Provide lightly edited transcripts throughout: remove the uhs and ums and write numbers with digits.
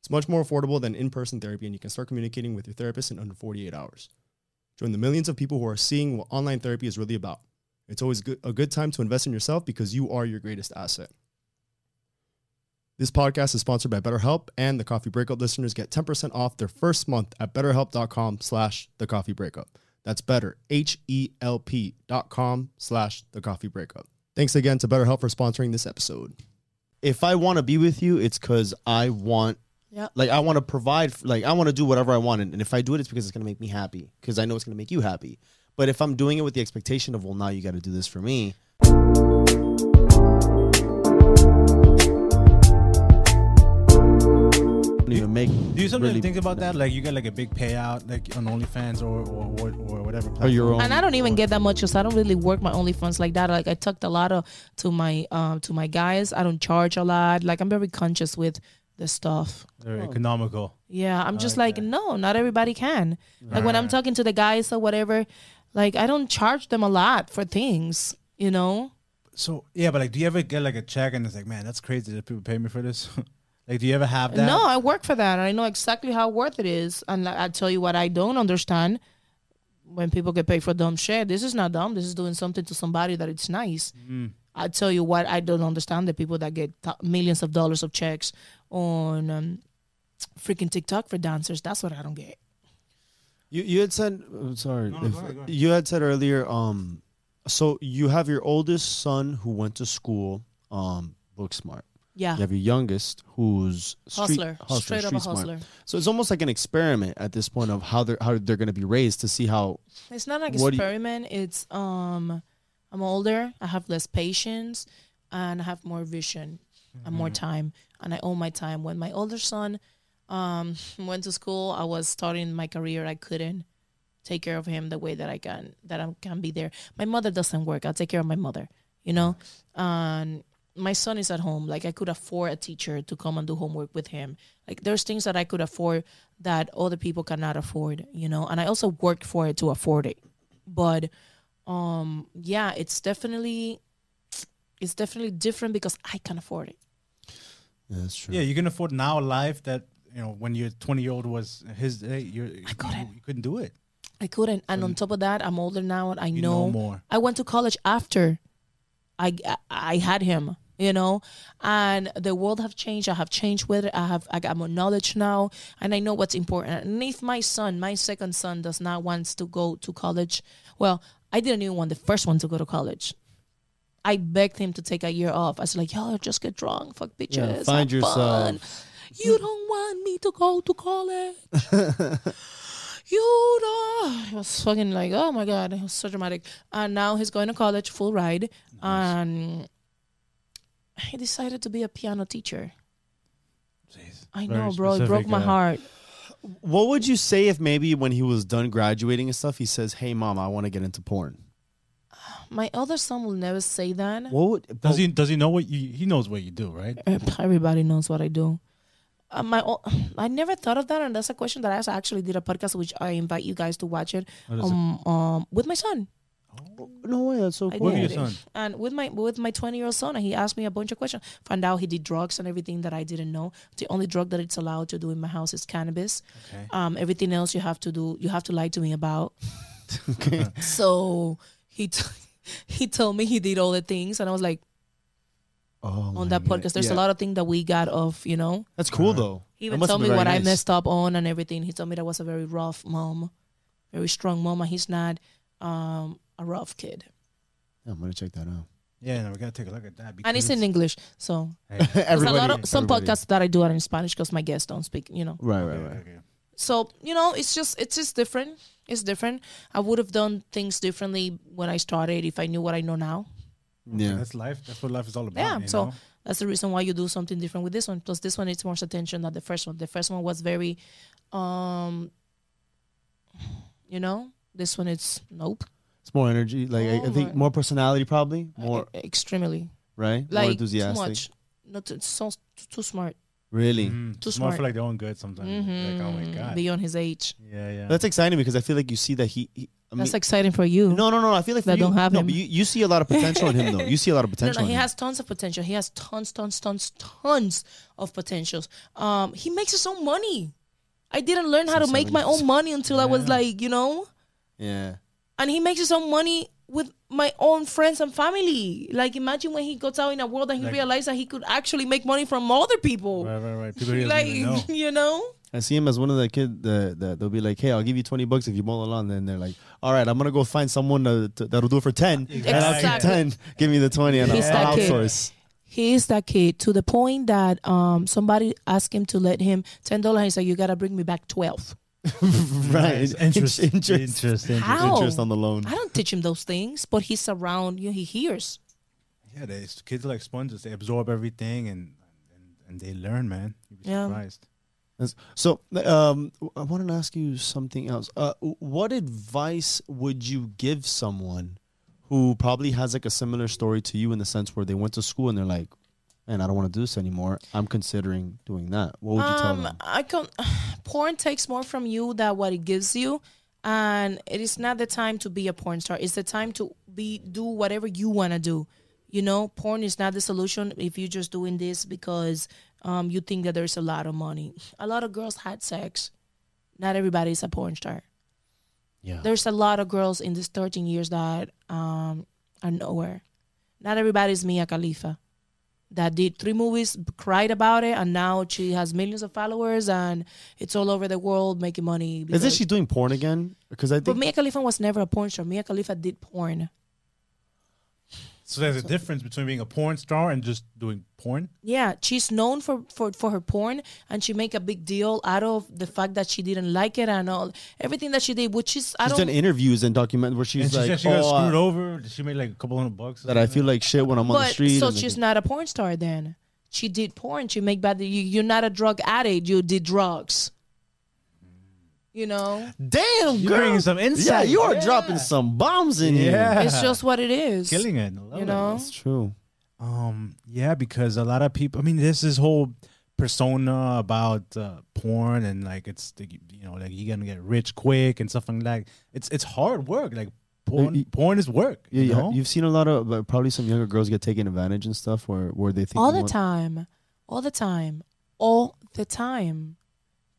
It's much more affordable than in-person therapy, and you can start communicating with your therapist in under 48 hours. Join the millions of people who are seeing what online therapy is really about. It's always a good time to invest in yourself because you are your greatest asset. This podcast is sponsored by BetterHelp, and The Coffee Breakup listeners get 10% off their first month at BetterHelp.com/TheCoffeeBreakup. That's better, HELP.com/TheCoffeeBreakup. Thanks again to BetterHelp for sponsoring this episode. If I want to be with you, it's because I want... Yeah. Like, I want to provide, like, I want to do whatever I want. And if I do it, it's because it's going to make me happy, because I know it's going to make you happy. But if I'm doing it with the expectation of, well, now you got to do this for me. Do you sometimes really think about that? Like, you get like a big payout, like on OnlyFans or whatever. Or your own, and I don't even get that much because I don't really work my OnlyFans like that. Like, I tucked a lot to my guys. I don't charge a lot. Like, I'm very conscious with the stuff. They're economical. Yeah, I'm just like, no, not everybody can. Like, when I'm talking to the guys or whatever, like, I don't charge them a lot for things, you know? So, yeah, but like, do you ever get like a check and it's like, man, that's crazy that people pay me for this? Like, do you ever have that? No, I work for that. I know exactly how worth it is. And like, I tell you what I don't understand when people get paid for dumb shit. This is not dumb. This is doing something to somebody that it's nice. Mm. I tell you what I don't understand, the people that get millions of dollars of checks on freaking TikTok for dancers. That's what I don't get. You had said, I'm sorry. No, go ahead. You had said earlier, so you have your oldest son who went to school, book smart. Yeah. You have your youngest who's street smart. So it's almost like an experiment at this point of how they're going to be raised to see how. It's not like an experiment. It's I'm older. I have less patience and I have more vision and more time. And I own my time. When my older son went to school, I was starting my career. I couldn't take care of him the way that I can, be there. My mother doesn't work. I'll take care of my mother, you know. And my son is at home. Like, I could afford a teacher to come and do homework with him. Like, there's things that I could afford that other people cannot afford, you know. And I also worked for it to afford it. But yeah, it's definitely different because I can afford it. Yeah, that's true. Yeah, you can afford now a life that, you know, when your 20-year-old was his day, you couldn't do it. I couldn't. And on top of that, I'm older now and I know more. I went to college after I had him, you know, and the world have changed. I have changed with it. I got more knowledge now and I know what's important. And if my second son does not want to go to college, well, I didn't even want the first one to go to college. I begged him to take a year off. I was like, y'all just get drunk, fuck bitches, yeah, find yourself. Fun. You don't want me to go to college. You don't. I was fucking like, oh my God, it was so dramatic. And now he's going to college full ride. Nice. And he decided to be a piano teacher. Jeez. I know, bro. It broke my heart. What would you say if maybe when he was done graduating and stuff, he says, hey, mom, I want to get into porn? My other son will never say that. Does he know what you? He knows what you do, right? Everybody knows what I do. I never thought of that, and that's a question that I actually did a podcast, which I invite you guys to watch it. With my son. Oh, no way, that's so cool. With your son. And with my 20-year-old son, and he asked me a bunch of questions. Found out he did drugs and everything that I didn't know. The only drug that it's allowed to do in my house is cannabis. Okay. Everything else you have to lie to me about. Okay. So he told me he did all the things, and I was like, on that podcast. There's a lot of things that we got off, you know. That's cool, though. He even told me what I messed up on and everything. He told me that I was a very rough mom, very strong mom, and he's not a rough kid. I'm going to check that out. Yeah, no, we got to take a look at that. And it's in English, so. Hey. Some podcasts that I do are in Spanish because my guests don't speak, you know. Right. Okay. So, you know, it's just different. It's different. I would have done things differently when I started if I knew what I know now. Yeah. That's life. That's what life is all about. Yeah, you know? That's the reason why you do something different with this one. Plus, this one, it's more attention than the first one. The first one was very, you know, this one, it's nope. It's more energy, like I think more personality, probably more extremely right, like more enthusiastic. Too much, too smart. Really, too smart for like their own good sometimes. Like oh my god, beyond his age. Yeah. That's exciting because I feel like you see that he. That's exciting for you. No. I feel like that you, don't have him. But you see a lot of potential in him, though. You see a lot of potential. No, he has tons of potential. He has tons of potentials. He makes his own money. I didn't learn how to make my own money until I was like, you know. Yeah. And he makes his own money with my own friends and family. Like, imagine when he goes out in the world and he realized that he could actually make money from other people. Right. People he doesn't even know. You know? I see him as one of the kids that they'll be like, hey, I'll give you 20 bucks if you bowl along. Then they're like, all right, I'm going to go find someone that'll do it for 10. Exactly. And I'll 10, give me the 20 and I'll outsource. He is that kid to the point that somebody asked him to let him $10. He said, you got to bring me back 12. Right. Interest on the loan. I don't teach him those things, but he's around, you know, he hears. Yeah, kids are like sponges. They absorb everything and they learn, man. You'd be surprised. So I wanted to ask you something else. What advice would you give someone who probably has like a similar story to you in the sense where they went to school and they're like, man, I don't want to do this anymore. I'm considering doing that. What would you tell them? Porn takes more from you than what it gives you. And it is not the time to be a porn star. It's the time to do whatever you want to do. You know, porn is not the solution if you're just doing this because you think that there's a lot of money. A lot of girls had sex. Not everybody is a porn star. Yeah. There's a lot of girls in these 13 years that are nowhere. Not everybody's Mia Khalifa. That did 3 movies, cried about it, and now she has millions of followers, and it's all over the world making money. Isn't she doing porn again? Because But Mia Khalifa was never a porn star. Mia Khalifa did porn. So there's a difference between being a porn star and just doing porn? Yeah, she's known for her porn, and she make a big deal out of the fact that she didn't like it and all everything that she did, which is she's done interviews and documents where she's like, she got screwed over. She made like a couple $100. That I feel like shit when I'm on the street. So she's not a porn star then. She did porn. She make bad. You're not a drug addict. You did drugs. You know, damn, you're bringing some insight. Yeah, you are dropping some bombs in here. It's just what it is. Killing it. You know, it's true. Yeah, because a lot of people. I mean, there's this whole persona about porn and like it's you know like you're gonna get rich quick and stuff like that. It's hard work. Like porn is work. Yeah, you know? You've seen a lot of probably some younger girls get taken advantage and stuff where they think all the time.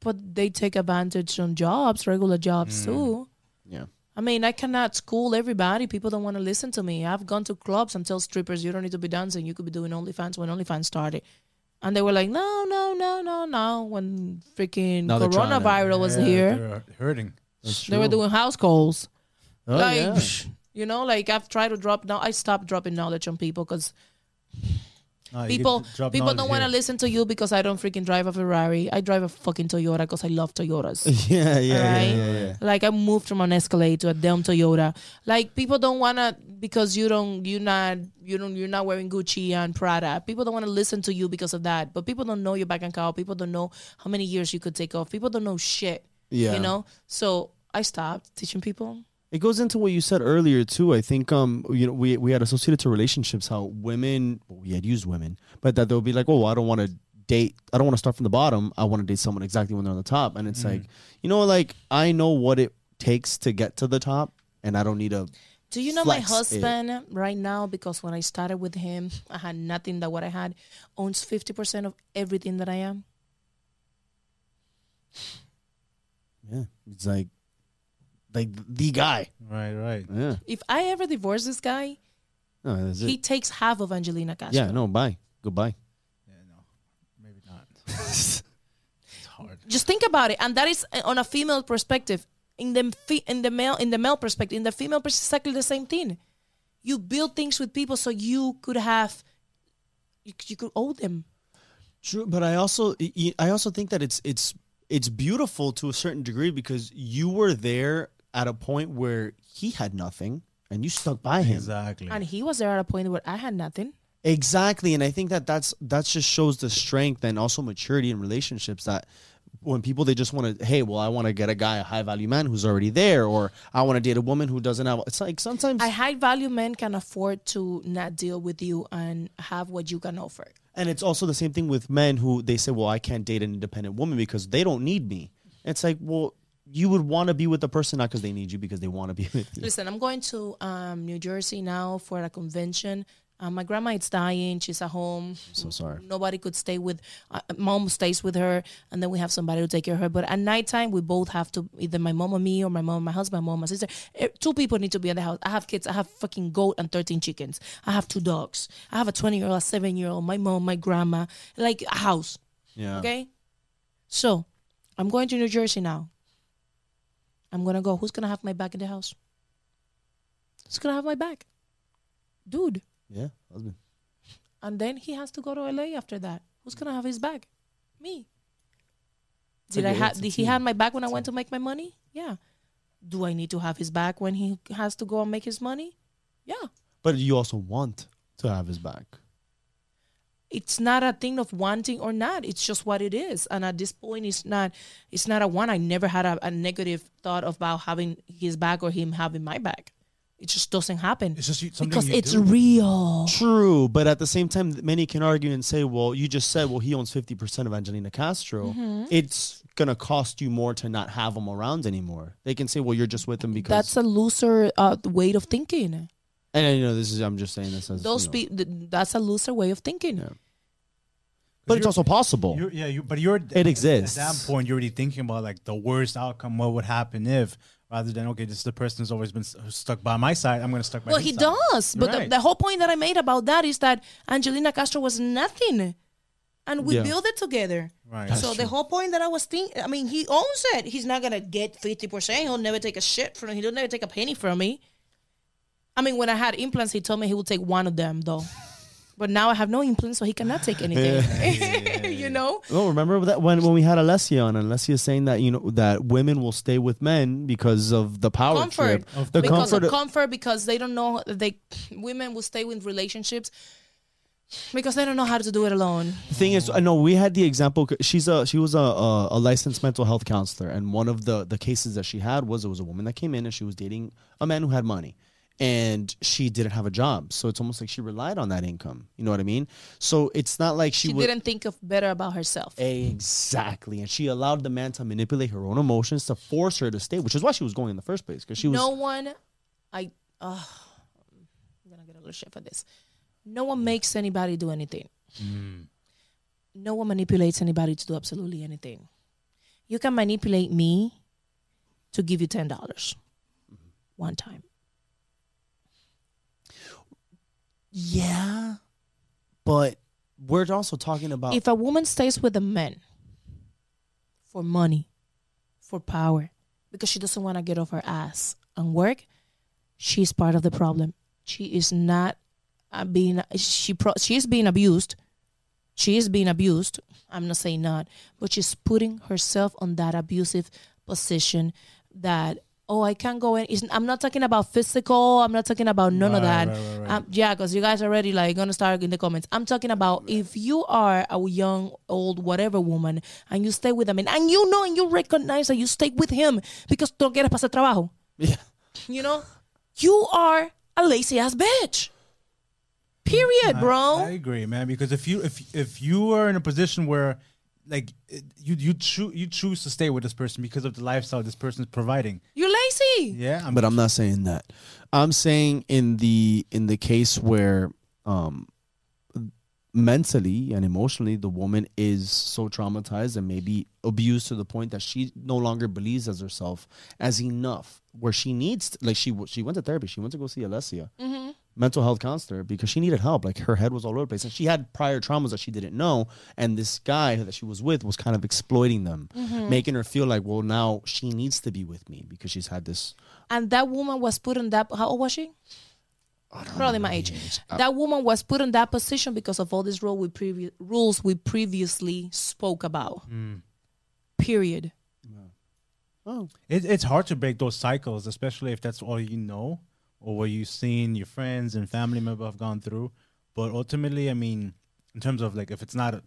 But they take advantage on jobs, regular jobs too. Yeah. I mean, I cannot school everybody. People don't want to listen to me. I've gone to clubs and tell strippers, you don't need to be dancing. You could be doing OnlyFans when OnlyFans started. And they were like, no. When freaking coronavirus was here. They were hurting. They were doing house calls. Oh, like, you know, like I've tried to drop now. I stopped dropping knowledge on people because... No, people don't want to listen to you because I don't freaking drive a Ferrari. I drive a fucking Toyota because I love Toyotas. Yeah. Like I moved from an Escalade to a damn Toyota. Like people don't want to because you're not wearing Gucci and Prada. People don't want to listen to you because of that. But people don't know your back and cow. People don't know how many years you could take off. People don't know shit. Yeah, you know. So I stopped teaching people. It goes into what you said earlier too. I think you know we had associated to relationships how women we had used women, but that they'll be like, oh, I don't want to date. I don't want to start from the bottom. I want to date someone exactly when they're on the top. And it's like, you know, like I know what it takes to get to the top, and I don't need to. Do you know my husband right now? Because when I started with him, I had nothing. That what I had owns 50% of everything that I am. Yeah, it's like. Like the guy. Right. Yeah. If I ever divorce this guy, he takes half of Angelina Castro. Yeah, no, bye. Goodbye. Yeah, no, maybe not. It's hard. Just think about it, and that is on a female perspective. In the male perspective, in the female perspective, exactly the same thing. You build things with people so you could have, you could owe them. True, but I also think that it's beautiful to a certain degree because you were there at a point where he had nothing and you stuck by him. Exactly. And he was there at a point where I had nothing. Exactly. And I think that just shows the strength and also maturity in relationships, that when people, they just want to, hey, well, I want to get a guy, a high-value man who's already there, or I want to date a woman who doesn't have, it's like sometimes. A high-value man can afford to not deal with you and have what you can offer. And it's also the same thing with men who they say, well, I can't date an independent woman because they don't need me. It's like, well, you would want to be with the person not because they need you, because they want to be with you. Listen, I'm going to New Jersey now for a convention. My grandma is dying. She's at home. I'm so sorry. Nobody could stay with. Mom stays with her, and then we have somebody to take care of her. But at nighttime, we both have to, either my mom or me, or my mom, my husband, my mom, my sister. Two people need to be in the house. I have kids. I have fucking goat and 13 chickens. I have 2 dogs. I have a 20-year-old, a 7-year-old, my mom, my grandma, like a house. Yeah. Okay? So, I'm going to New Jersey now. I'm going to go. Who's going to have my back in the house? Who's going to have my back? Dude. Yeah, husband. And then he has to go to LA after that. Who's gonna have his back? Me. Did he have my back when I went to make my money? Yeah. Do I need to have his back when he has to go and make his money? Yeah. But you also want to have his back. It's not a thing of wanting or not. It's just what it is. And at this point, it's not a one. I never had a negative thought about having his back or him having my back. It just doesn't happen. It's just something because it's real. True, but at the same time, many can argue and say, well, you just said, well, he owns 50% of Angelina Castro. Mm-hmm. It's going to cost you more to not have him around anymore. They can say, well, you're just with him because... That's a looser way of thinking. And, you know, I'm just saying this as... That's a looser way of thinking. Yeah. But it's also possible. It exists. At that point, you're already thinking about, like, the worst outcome, what would happen if... Rather than, okay, this is the person who's always been stuck by my side. I'm going to stuck by his side. Well, he does. But the whole point that I made about that is that Angelina Castro was nothing. And we built it together. Right. So the whole point that I was thinking, I mean, he owns it. He's not going to get 50%. He'll never take a shit from me. He'll never take a penny from me. I mean, when I had implants, he told me he would take one of them, though. But now I have no implants, so he cannot take anything. Yeah. You know? Well, remember that when we had Alessia on, and Alessia saying that, you know, that women will stay with men because of the power trip. Because they don't know, women will stay with relationships because they don't know how to do it alone. The thing is, I know we had the example, she was a licensed mental health counselor, and one of the cases that she had was a woman that came in and she was dating a man who had money. And she didn't have a job. So it's almost like she relied on that income. You know what I mean? So it's not like she didn't think of better about herself. Exactly. And she allowed the man to manipulate her own emotions to force her to stay, which is why she was going in the first place. Because I'm going to get a little shit for this. No one makes anybody do anything. Mm. No one manipulates anybody to do absolutely anything. You can manipulate me to give you $10 one time. Yeah, but we're also talking about... If a woman stays with a man for money, for power, because she doesn't want to get off her ass and work, she's part of the problem. She is not being... She is being abused. She is being abused. I'm not saying not. But she's putting herself on that abusive position that... Oh, I can't go in. I'm not talking about physical. I'm not talking about none of that. Right. Yeah, because you guys are already like going to start in the comments. I'm talking about if you are a young, old, whatever woman and you stay with a man and you know and you recognize that you stay with him because tú quieres pasar trabajo. Yeah. You know, you are a lazy ass bitch. Period, bro. I agree, man. Because if you are in a position where like you choose to stay with this person because of the lifestyle this person is providing. You're lazy. Yeah, but I'm not saying that. I'm saying in the case where mentally and emotionally the woman is so traumatized and maybe abused to the point that she no longer believes as herself as enough, where she needs to, like she went to therapy, she went to go see Alessia. Mm-hmm. mental health counselor because she needed help. Like, her head was all over the place. And she had prior traumas that she didn't know. And this guy that she was with was kind of exploiting them, making her feel like, well, now she needs to be with me because she's had this. And that woman was put in that, how old was she? Probably my age. That woman was put in that position because of all these rules we previously spoke about. Period. Yeah. Oh. It's hard to break those cycles, especially if that's all you know or what you've seen your friends and family members have gone through. But ultimately, I mean, in terms of like, if it's not, like,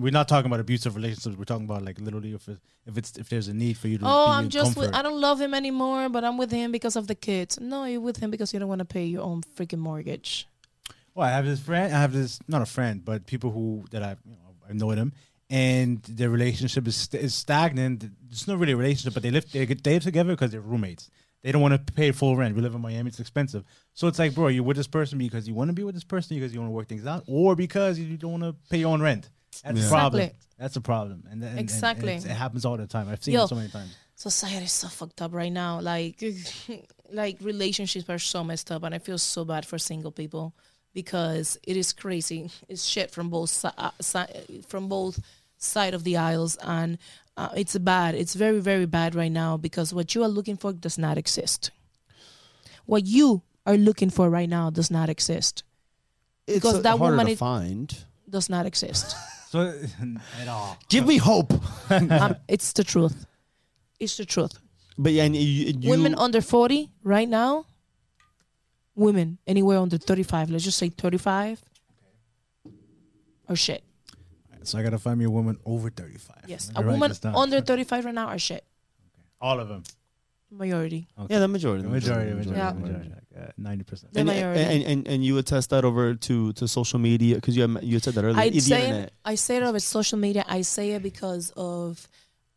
we're not talking about abusive relationships. We're talking about like literally if there's a need for you to. Oh, I'm just with, I don't love him anymore, but I'm with him because of the kids. No, you're with him because you don't want to pay your own freaking mortgage. Well, I have this friend. I have this, not a friend, but people who that I know them. And their relationship is stagnant. It's not really a relationship, but they live together because they're roommates. They don't want to pay full rent. We live in Miami; it's expensive. So it's like, bro, you're with this person because you want to be with this person, because you want to work things out, or because you don't want to pay your own rent. That's a problem. That's a problem, and exactly, and it happens all the time. I've seen it so many times. Society is so fucked up right now. Like, like relationships are so messed up, and I feel so bad for single people because it is crazy. It's shit from both side of the aisles, and it's bad. It's very, very bad right now because what you are looking for does not exist. What you are looking for right now does not exist. Because it's that woman does not exist. So at all. Give me hope. It's the truth. It's the truth. But yeah, and you, women under 40 right now, women anywhere under 35, let's just say 35, are shit. So I got to find me a woman over 35. Yes, a woman under 35 right now are shit. Okay. All of them. Majority. Okay. Yeah, the majority. The majority. 90%. The majority. And you would test that over to social media because you said that earlier. I say it over social media. I say it because of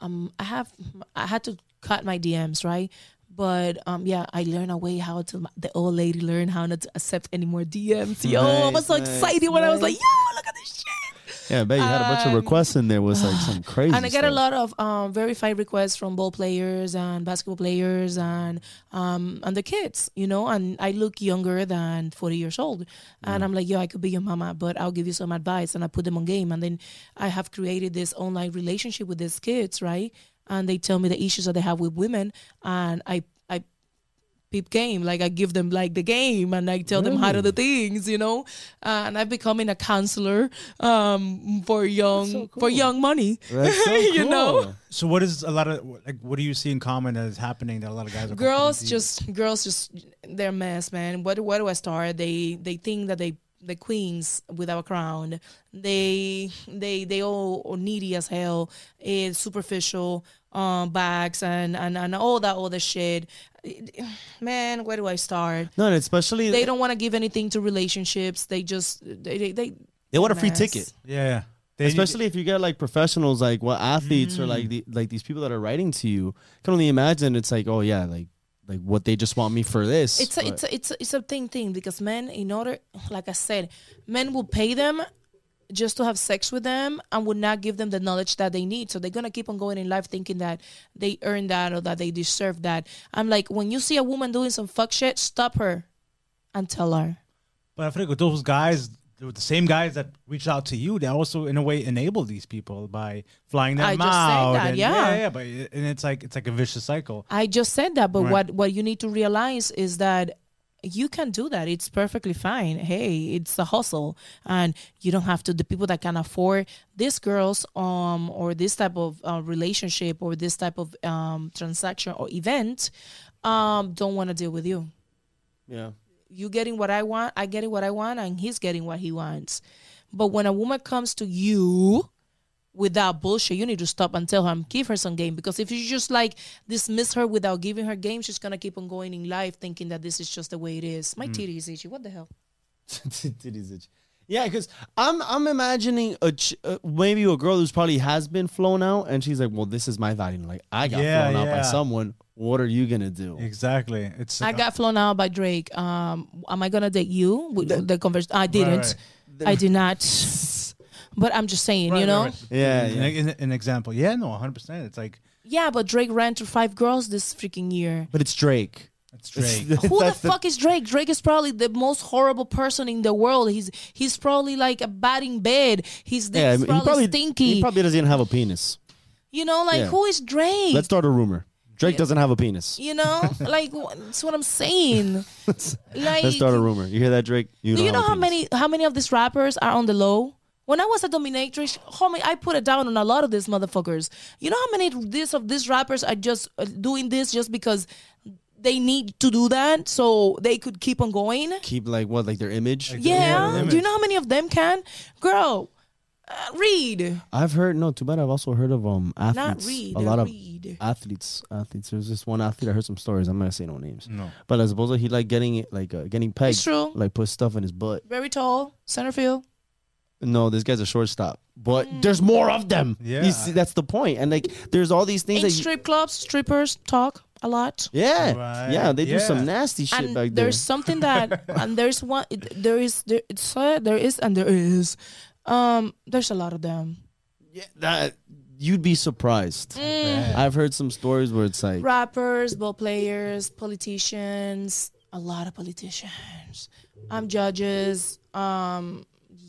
I had to cut my DMs, right? But I learned a way how to. The old lady learned how not to accept any more DMs. Yo, I was so excited when I was like, yo, look at this shit. Yeah, I bet you had a bunch of requests in there. Was like some crazy. And I got a lot of verified requests from ball players and basketball players and the kids, you know. And I look younger than 40 years old, and I'm like, yo, I could be your mama, but I'll give you some advice. And I put them on game, and then I have created this online relationship with these kids, right? And they tell me the issues that they have with women, and I peep game, like I give them like the game, and I tell them how to do things, you know. And I'm becoming a counselor for young money. That's so cool. You know. So what is a lot of like? What do you see in common that is happening that a lot of guys are? Girls just they're a mess, man. Where do I start? They think that they. The queens without a crown, they all are needy as hell, and superficial bags and all that other shit. Man, where do I start? No, especially they don't want to give anything to relationships. They just they want a free ticket. Yeah, especially if you get like professionals, like athletes or like these people that are writing to you. I can only imagine it's like, oh yeah, like what they just want me for this. It's a thing because men, in order, like I said, men will pay them just to have sex with them and would not give them the knowledge that they need. So they're going to keep on going in life thinking that they earned that or that they deserve that. I'm like, when you see a woman doing some fuck shit, stop her and tell her. But I think with those guys, the same guys that reached out to you, they also in a way enable these people by flying them out. I just said that, but it's like a vicious cycle. I just said that, but what you need to realize is that you can do that. It's perfectly fine. Hey, it's a hustle, and you don't have to. The people that can afford these girls, or this type of relationship, or this type of transaction or event, don't want to deal with you. Yeah. You getting what I want, I getting what I want, and he's getting what he wants. But when a woman comes to you with that bullshit, you need to stop and tell her and give her some game. Because if you just like dismiss her without giving her game, she's going to keep on going in life thinking that this is just the way it is. My titty is itchy. What the hell? Titty is itchy. Yeah, because I'm imagining maybe a girl who's probably has been flown out, and she's like, well, this is my value. Like, I got flown out by someone. What are you going to do? Exactly. I got flown out by Drake. Am I going to date you? The conversation. I didn't. Right. I did not. But I'm just saying, you know? Right. Yeah. An example. Yeah, no, 100%. It's like. Yeah, but Drake ran to 5 girls this freaking year. But it's Drake. It's Drake. Who the fuck is Drake? Drake is probably the most horrible person in the world. He's probably like a bat in bed. He's probably stinky. He probably doesn't have a penis. You know, like, who is Drake? Let's start a rumor. Drake doesn't have a penis. You know? Like, that's what I'm saying. Like, let's start a rumor. You hear that, Drake? Do you know how many of these rappers are on the low? When I was a dominatrix, homie, I put it down on a lot of these motherfuckers. You know how many of these rappers are just doing this just because they need to do that so they could keep on going? Keep, like, what, like their image? Like their image. Do you know how many of them can? Girl, read. I've heard, no, too bad. I've also heard of athletes. Not read. A lot of athletes. There's this one athlete. I heard some stories. I'm not going to say no names. No. But I suppose he liked getting pegged. It's true. Like, put stuff in his butt. Very tall. Center field. No, this guy's a shortstop. But there's more of them. Yeah. You see, that's the point. And, like, there's all these things. In strip clubs, strippers talk a lot. Yeah. Right. Yeah, they do some nasty shit and back there. There's a lot of them. Yeah, that you'd be surprised. Mm. I've heard some stories where it's like rappers, ball players, politicians, a lot of politicians. Judges,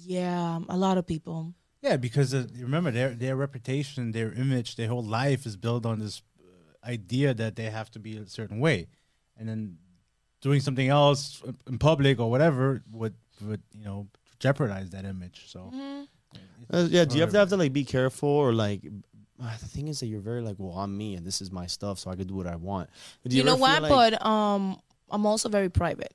yeah, a lot of people. Yeah, because remember their reputation, their image, their whole life is built on this idea that they have to be a certain way, and then doing something else in public or whatever would jeopardize that image. So do you have to like be careful, or like the thing is that you're very like, well, I'm me and this is my stuff, so I could do what I want. But you know what? Like, but I'm also very private.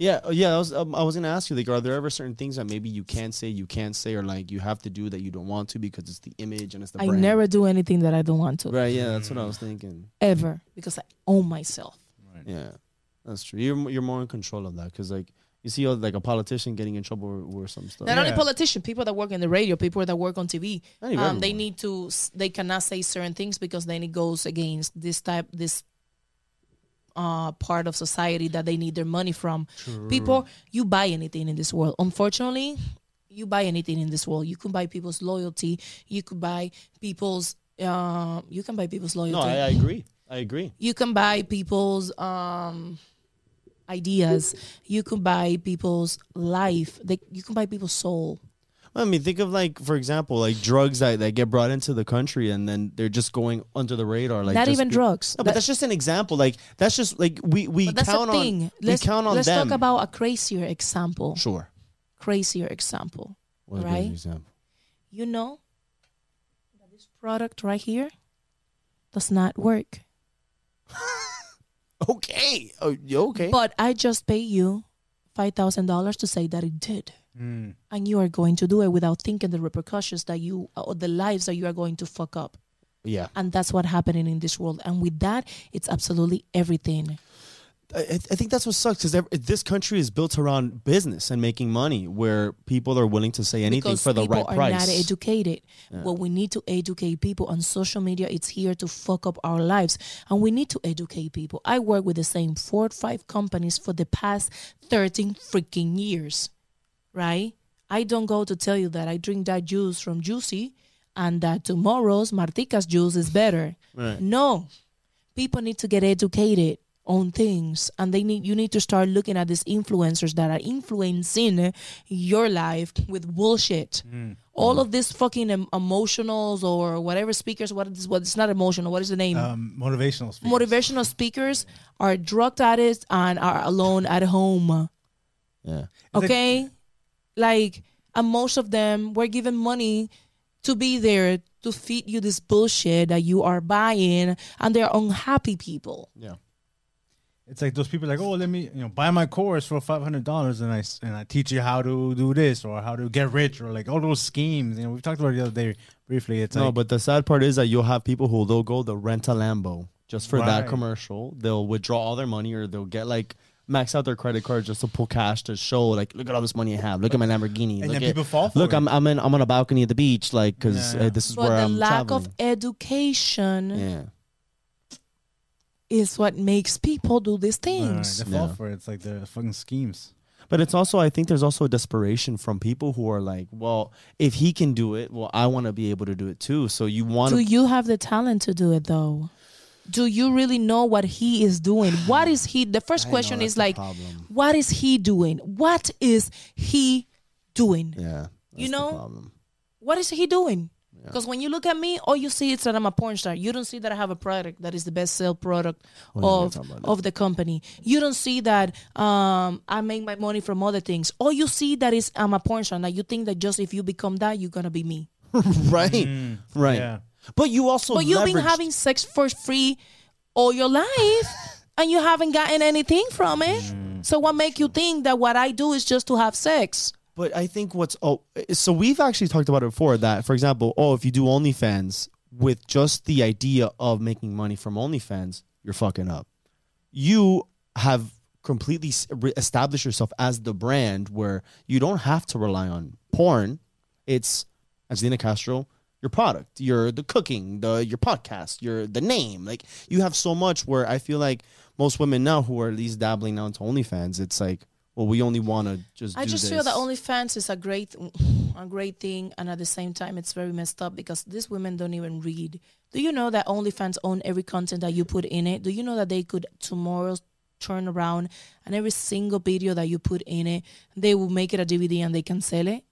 Yeah. I was gonna ask you, like, are there ever certain things that maybe you can't say, or like you have to do that you don't want to because it's the image and it's the brand? I never do anything that I don't want to. Right? Yeah, that's what I was thinking. Ever, because I own myself. Right. Yeah, that's true. You're more in control of that because, like, you see, like a politician getting in trouble with some stuff. Not only politicians, people that work in the radio, people that work on TV. They need to. They cannot say certain things because then it goes against this part of society that they need their money from. True. People, you buy anything in this world. Unfortunately, you buy anything in this world. You can buy people's loyalty. You could buy people's. You can buy people's loyalty. No, I agree. You can buy people's ideas. You can buy people's life. You can buy people's soul. I mean, think of, like, for example, like drugs that get brought into the country and then they're just going under the radar. Like, not even drugs. No, but that's just an example. Like, that's just like we count on them. Let's talk about a crazier example. Sure. Crazier example. What right? An example? You know that this product right here does not work. Okay. Oh, okay. But I just paid you $5,000 to say that it did. Mm. And you are going to do it without thinking the repercussions that or the lives that you are going to fuck up. Yeah. And that's what's happening in this world. And with that, it's absolutely everything. I think that's what sucks, because this country is built around business and making money, where people are willing to say anything because for the right price. People are not educated. Yeah. Well, we need to educate people on social media. It's here to fuck up our lives, and we need to educate people. I work with the same 4 or 5 companies for the past 13 freaking years. Right? I don't go to tell you that I drink that juice from Juicy and that tomorrow's Martica's juice is better. Right. No. People need to get educated on things, and you need to start looking at these influencers that are influencing your life with bullshit. Mm. All of this fucking emotionals or whatever speakers, what it's not emotional, what is the name? Motivational speakers. Motivational speakers are drug addicts and are alone at home. Yeah. Okay? Like, and most of them were given money to be there to feed you this bullshit that you are buying, and they're unhappy people. Yeah. It's like those people like, oh, let me buy my course for $500 and I teach you how to do this or how to get rich, or like all those schemes. We've talked about it the other day briefly. It's but the sad part is that you'll have people who they'll go to rent a Lambo just for that commercial. They'll withdraw all their money, or they'll get like max out their credit card just to pull cash to show, like, look at all this money I have. Look at my Lamborghini. And then people fall for it. Look, I'm on a balcony at the beach, like, because this is where I'm traveling. But the lack of education is what makes people do these things. They fall for it. It's like the fucking schemes. But it's also, I think there's also a desperation from people who are like, well, if he can do it, well, I want to be able to do it too. So you want to... Do you have the talent to do it, though? do you really know what he is doing? What is he? The first question is like, what is he doing? What is he doing? Yeah, you know, what is he doing? Because when you look at me, all you see is that I'm a porn star. You don't see that I have a product that is the best sell product of the company. You don't see that I make my money from other things. All you see that is I'm a porn star. Now you think that just if you become that, you're going to be me. Right. Mm, right. Yeah. But you also you've been having sex for free all your life and you haven't gotten anything from it. Mm. So what make you think that what I do is just to have sex? But I think what's, so we've actually talked about it before that, for example, if you do OnlyFans with just the idea of making money from OnlyFans, you're fucking up. You have completely established yourself as the brand where you don't have to rely on porn. It's Angelina Castro, your product, the cooking, your podcast, the name. Like you have so much where I feel like most women now who are at least dabbling now into OnlyFans, it's like, well, we only want to just feel that OnlyFans is a great thing, and at the same time, it's very messed up because these women don't even read. Do you know that OnlyFans own every content that you put in it? Do you know that they could tomorrow turn around and every single video that you put in it, they will make it a DVD and they can sell it?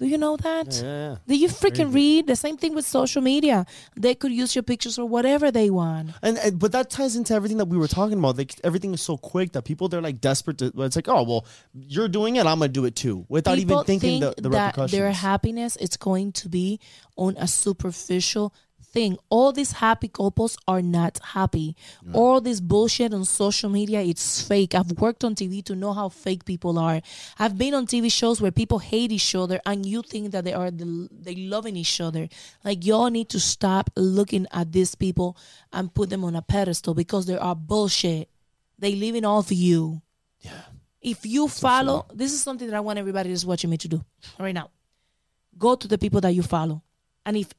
Do you know that? Yeah. Do you freaking read? The same thing with social media. They could use your pictures for whatever they want. And but that ties into everything that we were talking about. Like everything is so quick that people, they're like desperate to, it's like, oh, well, you're doing it, I'm going to do it too. Without people even thinking the repercussions. Their happiness is going to be on a superficial thing. All these happy couples are not happy. Mm. All this bullshit on social media, it's fake. I've worked on TV to know how fake people are. I've been on TV shows where people hate each other and you think that they loving each other. Like y'all need to stop looking at these people and put them on a pedestal because they are bullshit. They living off you. Yeah. If you follow, this is something that I want everybody that's watching me to do right now. Go to the people that you follow. And if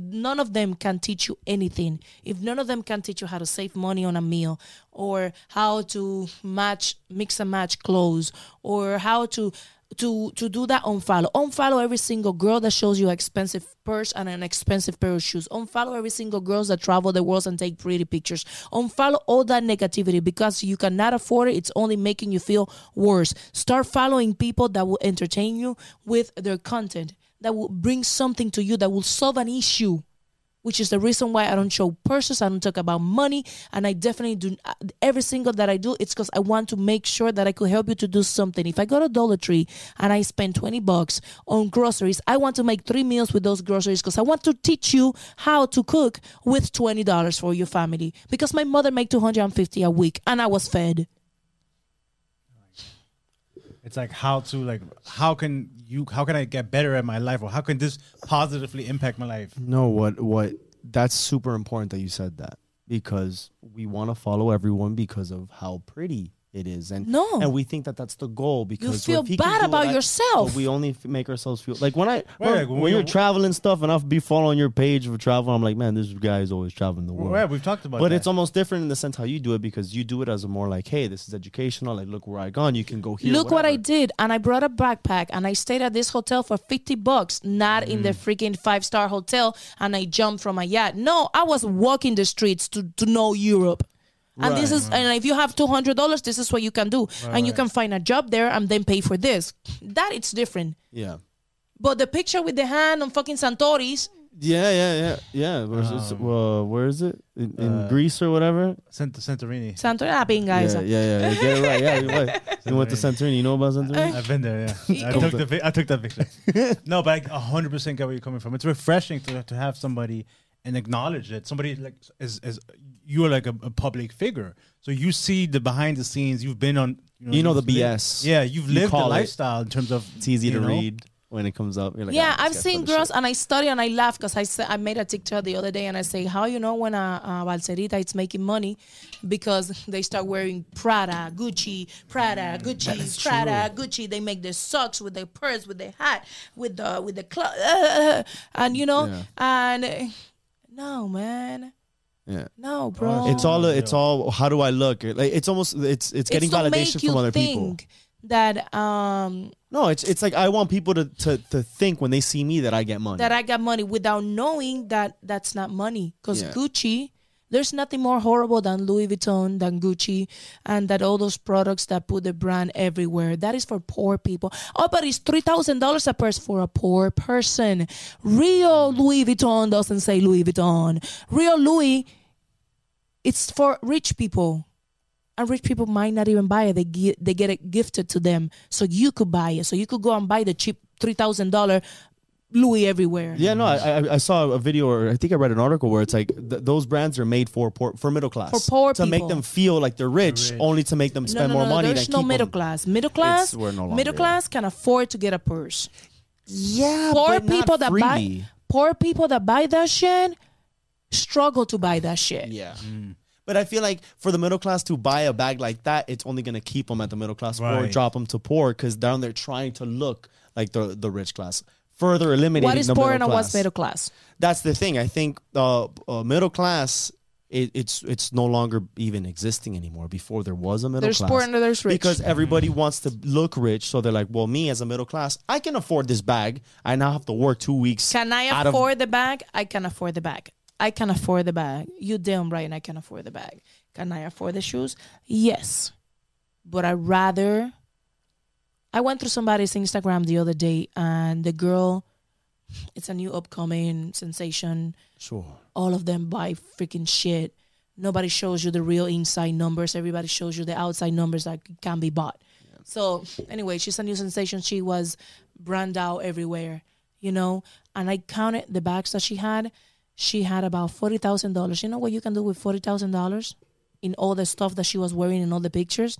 none of them can teach you anything, if none of them can teach you how to save money on a meal or how to mix and match clothes or how to do that, unfollow. Unfollow every single girl that shows you an expensive purse and an expensive pair of shoes. Unfollow every single girl that travel the world and take pretty pictures. Unfollow all that negativity because you cannot afford it. It's only making you feel worse. Start following people that will entertain you with their content, that will bring something to you, that will solve an issue, which is the reason why I don't show purses, I don't talk about money, and I definitely do, every single that I do, it's because I want to make sure that I could help you to do something. If I go to Dollar Tree and I spend $20 on groceries, I want to make 3 meals with those groceries because I want to teach you how to cook with $20 for your family because my mother made $250 a week and I was fed. It's like how can I get better at my life, or how can this positively impact my life? No, that's super important that you said that, because we want to follow everyone because of how pretty it is, and we think that that's the goal because you feel bad about yourself. But we only make ourselves feel like when you're traveling stuff, and I'll be following your page for travel, I'm like, man, this guy is always traveling the world. Right, we've talked about, but it's almost different in the sense how you do it, because you do it as a more like, hey, this is educational. Like, look where I gone. You can go here. Look what I did, and I brought a backpack, and I stayed at this hotel for $50, not in the freaking 5-star hotel, and I jumped from a yacht. No, I was walking the streets to know Europe. And right, this is, right. And if you have $200, this is what you can do, right, and you can find a job there and then pay for this. That it's different. Yeah. But the picture with the hand on fucking Santoris. Yeah. Where is it? In Greece or whatever? Santorini. Santorini. I've been, guys. Yeah. You get it right. Yeah, you went to Santorini. You know about Santorini? I've been there. Yeah, I took that picture. No, but I 100% get where you're coming from. It's refreshing to have somebody and acknowledge that somebody like is you're like a public figure, so you see the behind the scenes. You've been on, the BS. Yeah, you lived the lifestyle in terms of. It's easy to read when it comes up. You're like, yeah, I've seen girls and I study and I laugh because I made a TikTok the other day and I say, how you know when a Valserita is making money because they start wearing Prada, Gucci. They make their socks with their purse, with their hat, with the club, and no, man. Yeah. No, bro. It's all. How do I look? Like it's getting validation from other people. That No, it's like I want people to think when they see me that I get money. That I got money without knowing that that's not money. Because Gucci. There's nothing more horrible than Louis Vuitton, than Gucci, and that all those products that put the brand everywhere. That is for poor people. Oh, but it's $3,000 a purse for a poor person. Real Louis Vuitton doesn't say Louis Vuitton. Real Louis, it's for rich people. And rich people might not even buy it. They get it gifted to them. So you could buy it. So you could go and buy the cheap $3,000 Louis everywhere. Yeah, no, I saw a video, or I think I read an article where it's like those brands are made for middle class. For poor people. To make them feel like they're rich, only to make them spend more money. There's no middle class. Middle class can afford to get a purse. Yeah, poor people that buy that shit struggle to buy that shit. Yeah. Mm. But I feel like for the middle class to buy a bag like that, it's only going to keep them at the middle class or drop them to poor, because down there trying to look like the rich class. Further eliminating the middle class. What is poor and what's middle class? That's the thing. I think middle class, it's no longer even existing anymore. Before there was a middle class. There's poor and there's rich. Because everybody wants to look rich. So they're like, well, me as a middle class, I can afford this bag. I now have to work 2 weeks. Can I afford the bag? I can afford the bag. I can afford the bag. You damn right, I can afford the bag. Can I afford the shoes? Yes. But I'd rather... I went through somebody's Instagram the other day, and the girl, it's a new upcoming sensation. Sure. All of them buy freaking shit. Nobody shows you the real inside numbers. Everybody shows you the outside numbers that can be bought. Yeah. So anyway, she's a new sensation. She was brand out everywhere, you know. And I counted the bags that she had. She had about $40,000. You know what you can do with $40,000 in all the stuff that she was wearing in all the pictures?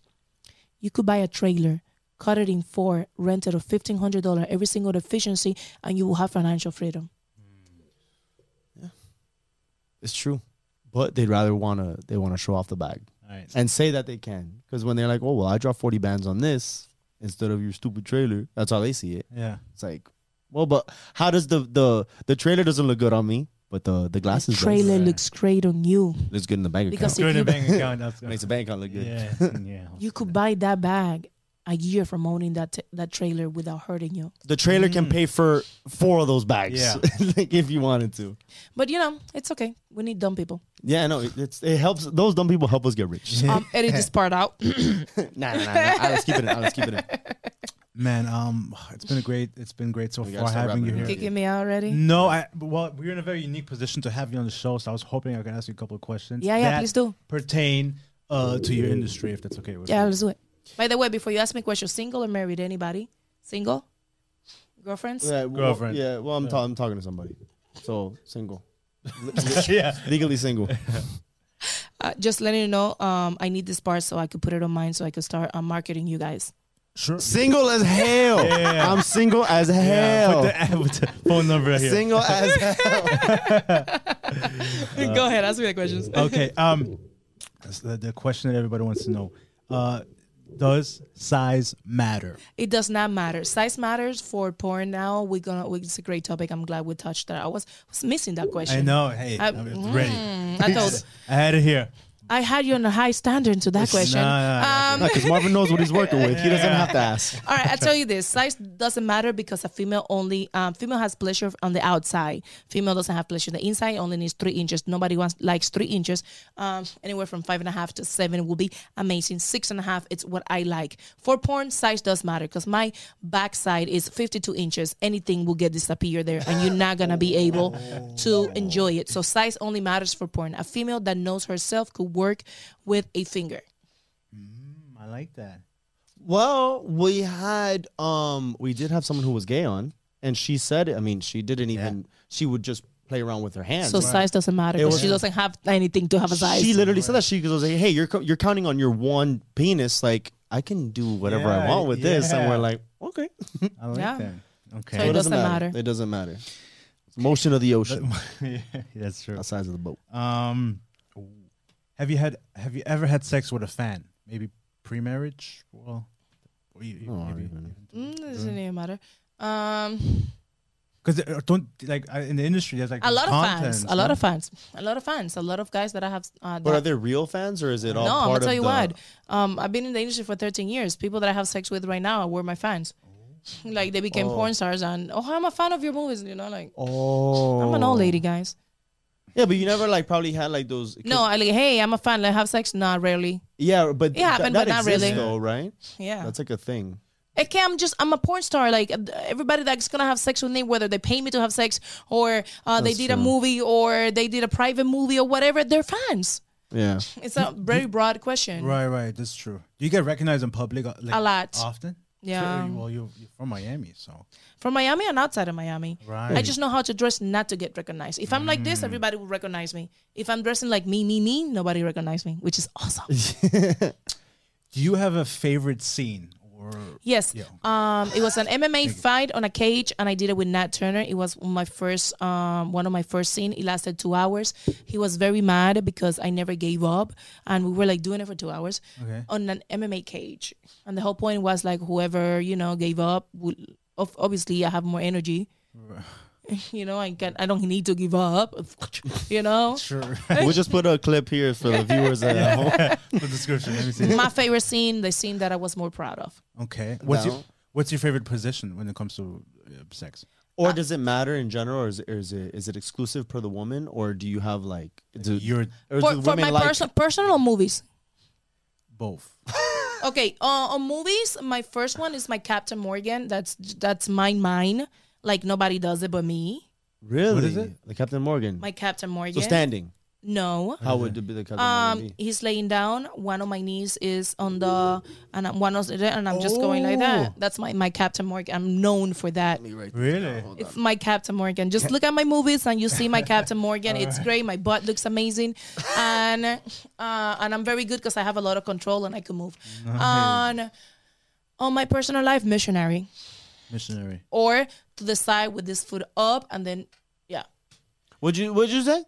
You could buy a trailer. Cut it in four, rent it of $1,500 every single deficiency, and you will have financial freedom. Yeah, it's true, but they'd rather want to show off the bag and say that they can, because when they're like, "Oh well, I dropped 40 bands on this instead of your stupid trailer," that's how they see it. Yeah, it's like, well, but how does the trailer doesn't look good on me, but the glasses. The trailer looks great on you. Looks good in the bank account. Because the bank account makes the bank account look good. Yeah. You could buy that bag a year from owning that trailer without hurting you. The trailer can pay for four of those bags, like if you wanted to. But you know, it's okay. We need dumb people. Yeah, no, it helps. Those dumb people help us get rich. Edit this part out. Nah. Let's keep it in. Man, it's been great so far having you here. Kicking me out already? No, well, we're in a very unique position to have you on the show, so I was hoping I could ask you a couple of questions. Yeah, please do. Pertain to your industry, if that's okay with you. Yeah, let's do it. By the way, before you ask me questions, single or married? Anybody? Single? Girlfriends? Yeah, girlfriend. Yeah, well, I'm talking to somebody. So, single. Legally single. Just letting you know, I need this part so I could put it on mine so I could start marketing you guys. Sure. Single as hell. Yeah. I'm single as hell. Yeah, put the phone number right here. Single as hell. Go ahead, ask me the questions. Okay. The question that everybody wants to know. Does size matter? It does not matter. Size matters for porn now. It's a great topic. I'm glad we touched that. I was missing that question. I know. Hey, I'm ready. I had it here. I had you on a high standard to that question. Because Marvin knows what he's working with. He doesn't have to ask. All right, I'll tell you this. Size doesn't matter because a female only, female has pleasure on the outside. Female doesn't have pleasure on the inside, only needs 3 inches. Nobody likes 3 inches. Anywhere from 5.5 to 7 will be amazing. 6.5, it's what I like. For porn, size does matter because my backside is 52 inches. Anything will get disappear there and you're not going to be able to enjoy it. So size only matters for porn. A female that knows herself could work with a finger. I like that. Well, we had we did have someone who was gay on, and she said, I mean, she didn't even she would just play around with her hands. So size doesn't matter because she doesn't have anything to have a size. She literally said that. She was like, hey, you're counting on your one penis, like I can do whatever I want with this. And we're like, okay. I like that. Okay. So it doesn't matter. It doesn't matter. Motion of the ocean. That's true. The size of the boat. Have you ever had sex with a fan? Maybe pre-marriage? Well, it doesn't even matter. Because in the industry, there's like a lot of fans. A lot of guys that I have. But are they real fans or is it all? No, I'm gonna tell you what. I've been in the industry for 13 years. People that I have sex with right now were my fans. Like they became porn stars and I'm a fan of your movies. You know, like I'm an old lady, guys. Yeah, but you never like probably had like those. No, I like, hey, I'm a fan. Let's have sex. Not rarely. Yeah, but it happened, but not really. Though, right? Yeah, that's like a thing. Okay, I'm a porn star. Like everybody that's gonna have sex with me, whether they pay me to have sex or they did a movie or they did a private movie or whatever, they're fans. Yeah, it's a very broad question. Right, right. That's true. Do you get recognized in public like, a lot? Often. Yeah. So, well, you're from Miami, so. From Miami and outside of Miami. Right. I just know how to dress not to get recognized. If I'm like this, everybody will recognize me. If I'm dressing like me, nobody recognizes me, which is awesome. Do you have a favorite scene? Or yes. Yeah. It was an MMA fight on a cage, and I did it with Nat Turner. It was my first, one of my first scenes. It lasted 2 hours. He was very mad because I never gave up, and we were like doing it for 2 hours on an MMA cage. And the whole point was like whoever gave up would, obviously I have more energy. I don't need to give up. Sure. We'll just put a clip here for the viewers at home. The description. Let me see. My favorite scene, the scene that I was more proud of. Okay. What's your favorite position when it comes to sex? Or does it matter in general, or is it exclusive per the woman, or do you have like for my personal movies? Both. Okay. On movies, my first one is my Captain Morgan. That's mine. Like, nobody does it but me. Really? What is it? The Captain Morgan. My Captain Morgan. So standing? No. How would it be the Captain Morgan? He's laying down. One of my knees is on the... And I'm just going like that. That's my Captain Morgan. I'm known for that. Really? It's my Captain Morgan. Just look at my movies and you see my Captain Morgan. It's great. My butt looks amazing. And I'm very good because I have a lot of control and I can move. On my personal life, missionary. Missionary. Or... to the side with this foot up and then, yeah. What'd you say?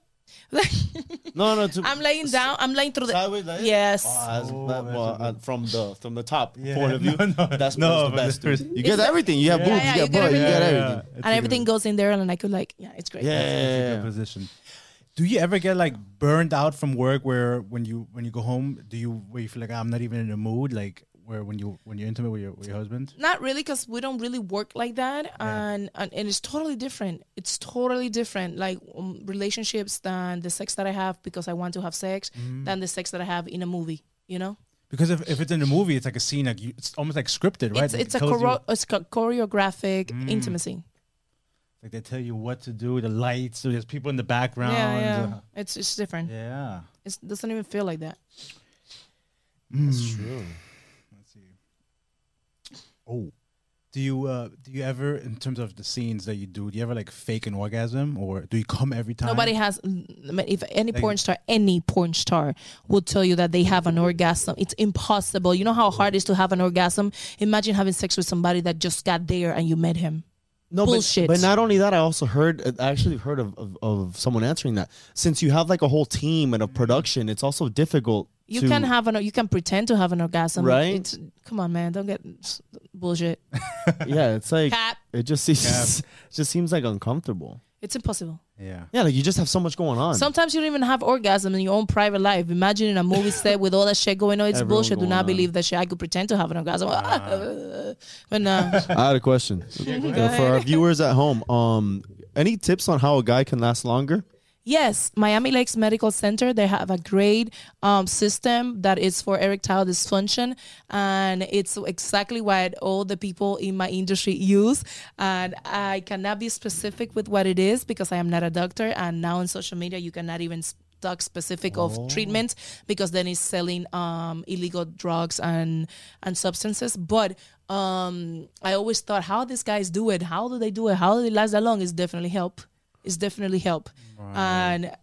No. I'm laying down. I'm laying through the sideways. Like yes. From the top point of view, that's the best. You get everything. You have boobs. You get butt. You get everything. And everything goes in there, and I could it's great. Yeah. Position. Do you ever get like burned out from work where when you go home, where you feel like I'm not even in the mood, like? Where when you're intimate with your husband? Not really, because we don't really work like that, and it's totally different. It's totally different, like relationships than the sex that I have because I want to have sex than the sex that I have in a movie. Because if it's in a movie, it's like a scene, like it's almost like scripted, right? It's a choreographic intimacy. Like they tell you what to do, the lights, so there's people in the background. Yeah. It's different. Yeah, it doesn't even feel like that. That's true. Oh, do you ever, in terms of the scenes that you do, ever like fake an orgasm, or do you come every time? Nobody has. If any porn star will tell you that they have an orgasm, it's impossible. You know how hard it is to have an orgasm? Imagine having sex with somebody that just got there and you met him. No, bullshit. But not only that, I also heard of someone answering that. Since you have like a whole team and a production, it's also difficult. You can pretend to have an orgasm, right? Come on, man, don't get bullshit. Yeah, it's like it just seems like uncomfortable. It's impossible. Yeah, like you just have so much going on. Sometimes you don't even have orgasm in your own private life. Imagine in a movie set with all that shit going on. It's bullshit. Do not believe that shit. I could pretend to have an orgasm, but no. I had a question for our viewers at home. Any tips on how a guy can last longer? Yes, Miami Lakes Medical Center. They have a great system that is for erectile dysfunction, and it's exactly what all the people in my industry use. And I cannot be specific with what it is because I am not a doctor, and now on social media you cannot even talk specific of treatments because then it's selling illegal drugs and substances. But I always thought, how these guys do it? How do they do it? How do they last that long? It's definitely help. It's definitely help. Right.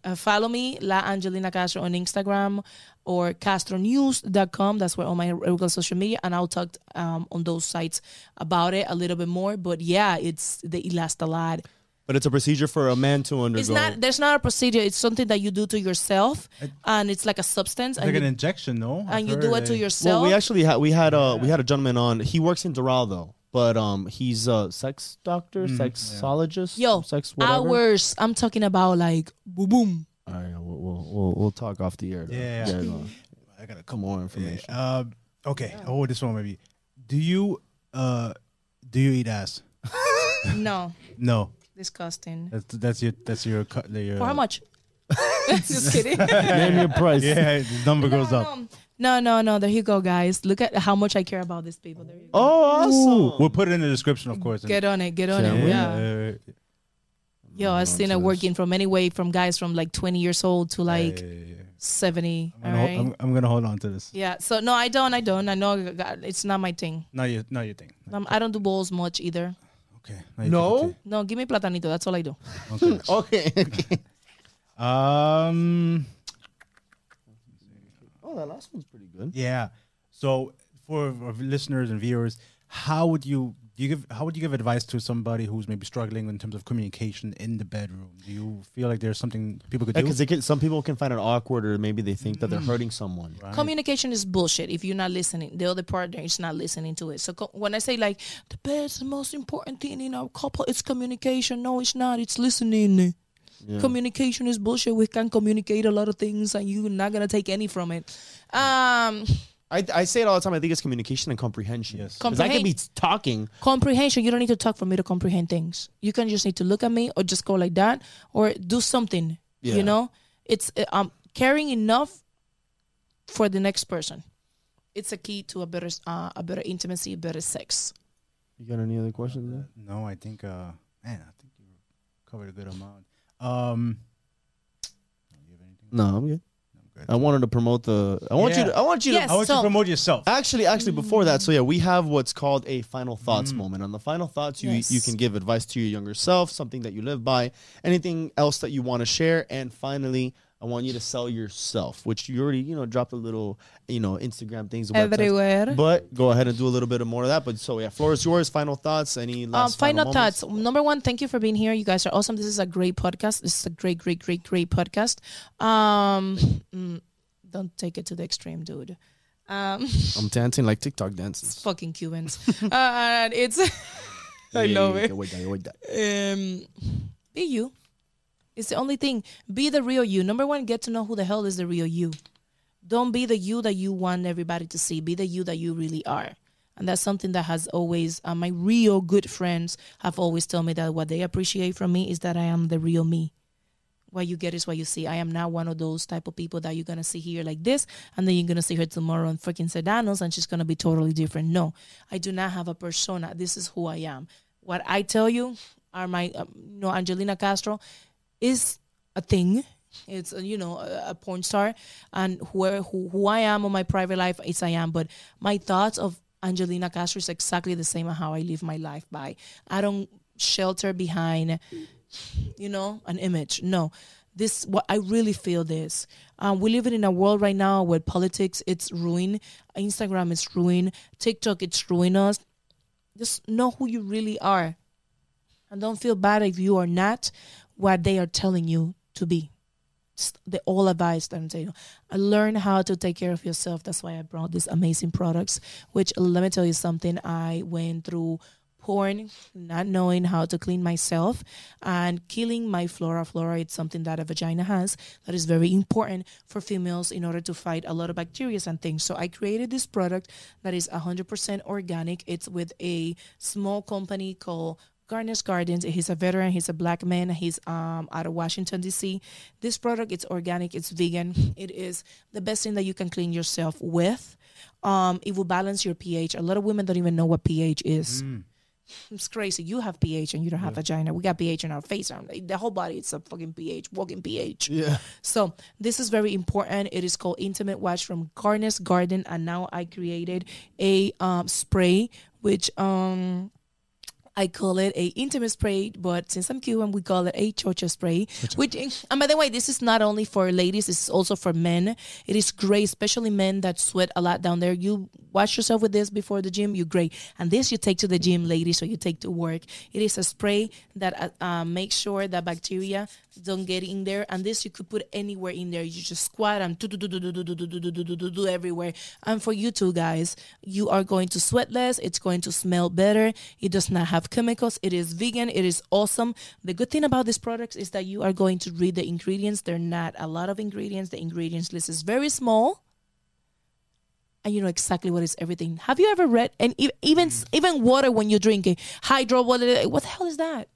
And follow me, La Angelina Castro on Instagram or CastroNews.com. That's where all my regular social media. And I'll talk on those sites about it a little bit more. But yeah, they last a lot. But it's a procedure for a man to undergo. There's not a procedure. It's something that you do to yourself, and it's like a substance. It's like an injection, no? And you do it to yourself. Well, we actually had a gentleman on. He works in Doral, though. But he's a sex doctor, sexologist, sex whatever. Hours. I'm talking about like boom. All right, we'll talk off the air. Yeah. I gotta come more information. Yeah. Okay. Yeah. Oh, this one maybe. Do you eat ass? No. Disgusting. That's your. For how much? Just kidding. Name your price. Yeah, the number goes up. No. There you go, guys. Look at how much I care about these people. There you go. Oh, awesome. Ooh. We'll put it in the description, of course. Get on it. Yeah. Yo, I've seen it working from anyway from guys from like 20 years old to like 70. I'm going to hold on to this. Yeah. So, no, I don't. I know it's not my thing. Not your thing. I don't do balls much either. Okay. No, give me platanito. That's all I do. Okay. Oh, that last one's pretty good. Yeah. So, for our listeners and viewers, how would you give advice to somebody who's maybe struggling in terms of communication in the bedroom? Do you feel like there's something people could do? Because some people can find it awkward, or maybe they think that they're hurting someone. Right. Communication is bullshit if you're not listening. The other partner is not listening to it. So when I say like the best, the most important thing in our couple, it's communication. No, it's not. It's listening. Yeah. Communication is bullshit. We can communicate a lot of things, and you're not gonna take any from it. I say it all the time. I think it's communication and comprehension. Yes. Because I can be talking. Comprehension. You don't need to talk for me to comprehend things. You can just need to look at me or just go like that or do something. Yeah. You know, it's caring enough for the next person. It's a key to a better intimacy, better sex. You got any other questions there? No, I think I think you covered a good amount. You have anything? No, I'm good. I wanted to promote I want you to promote yourself. Actually, before that, so yeah, we have what's called a final thoughts moment. On the final thoughts, you can give advice to your younger self, something that you live by, anything else that you want to share, and finally, I want you to sell yourself, which you already, dropped a little, Instagram things everywhere. Websites, but go ahead and do a little bit of more of that. But so yeah, floor is yours. Final thoughts. Any last final thoughts? Number one, thank you for being here. You guys are awesome. This is a great podcast. This is a great podcast. Don't take it to the extreme, dude. I'm dancing like TikTok dances. It's fucking Cubans. It's I love it. Be you. It's the only thing. Be the real you. Number one, get to know who the hell is the real you. Don't be the you that you want everybody to see. Be the you that you really are. And that's something that has always, my real good friends have always told me that what they appreciate from me is that I am the real me. What you get is what you see. I am not one of those type of people that you're going to see here like this, and then you're going to see her tomorrow in freaking Sedanos, and she's going to be totally different. No, I do not have a persona. This is who I am. What I tell you are my, Angelina Castro, is a thing. It's a porn star, and who I am on my private life is I am. But my thoughts of Angelina Castro is exactly the same as how I live my life by. I don't shelter behind, an image. No, this what I really feel. This we live in a world right now where politics it's ruined, Instagram is ruined, TikTok it's ruined us. Just know who you really are, and don't feel bad if you are not what they are telling you to be. They all advise them. I learned how to take care of yourself. That's why I brought these amazing products, which let me tell you something. I went through porn, not knowing how to clean myself and killing my flora. Flora, it's something that a vagina has that is very important for females in order to fight a lot of bacteria and things. So I created this product that is 100% organic. It's with a small company called Garners Gardens. He's a veteran. He's a black man. He's out of Washington, D.C. This product, it's organic. It's vegan. It is the best thing that you can clean yourself with. It will balance your pH. A lot of women don't even know what pH is. Mm. It's crazy. You have pH and you don't have vagina. We got pH in our face. The whole body, it's a fucking pH, walking pH. Yeah. So this is very important. It is called Intimate Wash from Garners Garden. And now I created a spray, which... I call it a intimate spray, but since I'm Cuban, we call it a chocha spray. Which, and by the way, this is not only for ladies, it's also for men. It is great, especially men that sweat a lot down there. You wash yourself with this before the gym, you're great. And this you take to the gym, ladies, or you take to work. It is a spray that makes sure that bacteria don't get in there. And this you could put anywhere in there. You just squat and do everywhere. And for you two guys, you are going to sweat less. It's going to smell better. It does not have chemicals. It is vegan. It is awesome. The good thing about these products is that you are going to read the ingredients. They're not a lot of ingredients. The ingredients list is very small. And you know exactly what is everything. Have you ever read, and even water when you drink it, hydro, what the hell is that?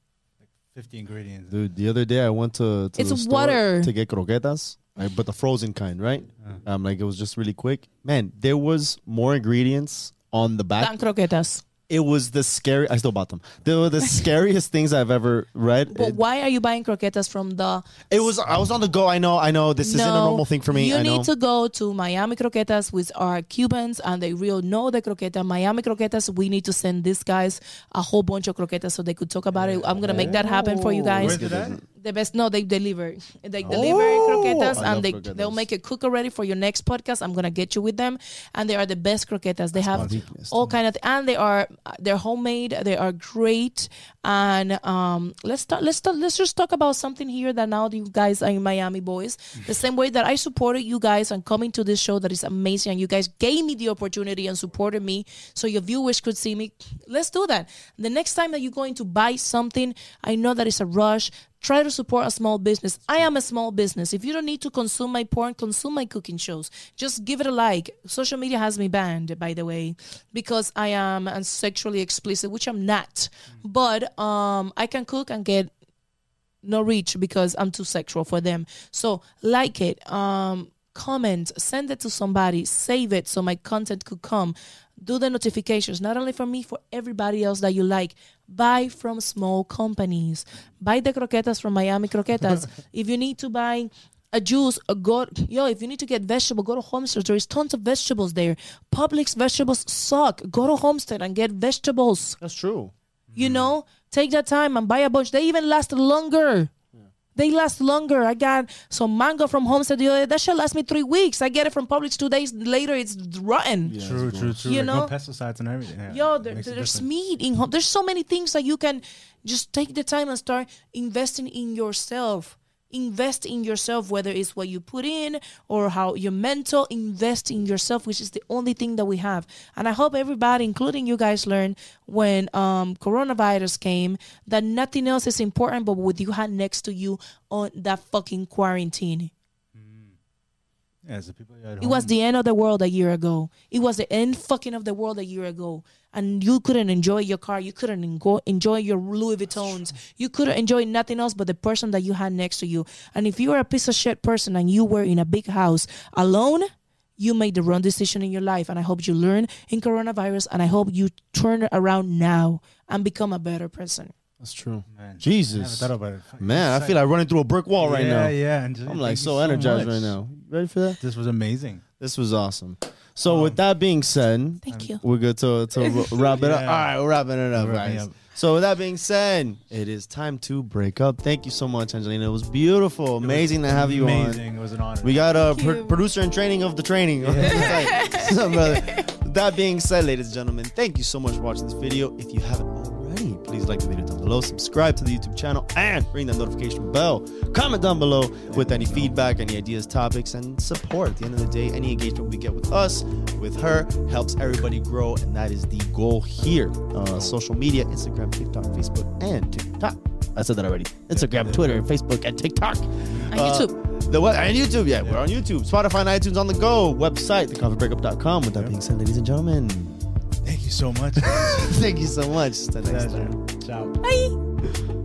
50 ingredients. Dude, the other day I went to it's the store water. To get croquetas, but the frozen kind, right? Like it was just really quick. Man, there was more ingredients on the back. Than croquetas. It was the scary. I still bought them. They were the scariest things I've ever read. But why are you buying croquetas from the? It was. I was on the go. I know. This isn't a normal thing for me. You need to go to Miami Croquetas, which are Cubans, and they really know the croqueta. Miami Croquetas. We need to send these guys a whole bunch of croquetas so they could talk about it. I'm gonna make that happen for you guys. The best. No, they deliver. They deliver croquetas, and they'll make it cook already for your next podcast. I'm gonna get you with them, and they are the best croquetas. They have all kind of, and they are. They're homemade. They are great. And let's just talk about something here that now you guys are in Miami, boys. The same way that I supported you guys and coming to this show that is amazing, and you guys gave me the opportunity and supported me, so your viewers could see me. Let's do that. The next time that you're going to buy something, I know that it's a rush. Try to support a small business. I am a small business. If you don't need to consume my porn, consume my cooking shows. Just give it a like. Social media has me banned, by the way, because I am sexually explicit, which I'm not. But I can cook and get no reach because I'm too sexual for them. So like it, comment, send it to somebody, save it so my content could come. Do the notifications, not only for me, for everybody else that you like. Buy from small companies. Buy the croquetas from Miami Croquetas. If you need to buy a juice, if you need to get vegetable, go to Homestead. There is tons of vegetables there. Publix vegetables suck. Go to Homestead and get vegetables. That's true. You know, take that time and buy a bunch. They even last longer. They last longer. I got some mango from Homestead. That shit lasts me 3 weeks. I get it from Publix 2 days later. It's rotten. Yeah, true. You know, no pesticides and everything. Yeah, there's meat in home. There's so many things that you can just take the time and start investing in yourself. Invest in yourself, whether it's what you put in or how your mental. Invest in yourself, which is the only thing that we have. And I hope everybody, including you guys, learned when coronavirus came that nothing else is important but what you had next to you on that fucking quarantine. Yeah, so people at home. It was the end of the world a year ago. It was the end fucking of the world a year ago. And you couldn't enjoy your car. You couldn't enjoy your Louis Vuittons. You couldn't enjoy nothing else but the person that you had next to you. And if you were a piece of shit person and you were in a big house alone, you made the wrong decision in your life. And I hope you learn in coronavirus. And I hope you turn around now and become a better person. That's true. Man, Jesus. I never thought about it. Man, I feel like running through a brick wall right now. Yeah, yeah. I'm like so energized right now. Ready for that? This was amazing. This was awesome. So with that being said, thank you. We're good to wrap it up. All right, we're wrapping it up, guys. So with that being said, it is time to break up. Thank you so much, Angelina. It was beautiful. Amazing to have you on. Amazing. It was an honor. We got a producer in training of the training. Yeah. With that being said, ladies and gentlemen, thank you so much for watching this video. If you haven't already, please like the video down below, subscribe to the YouTube channel, and ring that notification bell. Comment down below with any feedback, any ideas, topics, and support. At the end of the day, any engagement we get with us, with her, helps everybody grow, and that is the goal here. Social media, Instagram, TikTok, Facebook, and TikTok. I said that already. Instagram, Twitter, Facebook, and TikTok. And YouTube. We're on YouTube, Spotify, and iTunes on the go. Website, thecoffeebreakup.com. With that being said, ladies and gentlemen, thank you so much. Thank you so much. Till next time. Ciao. Bye.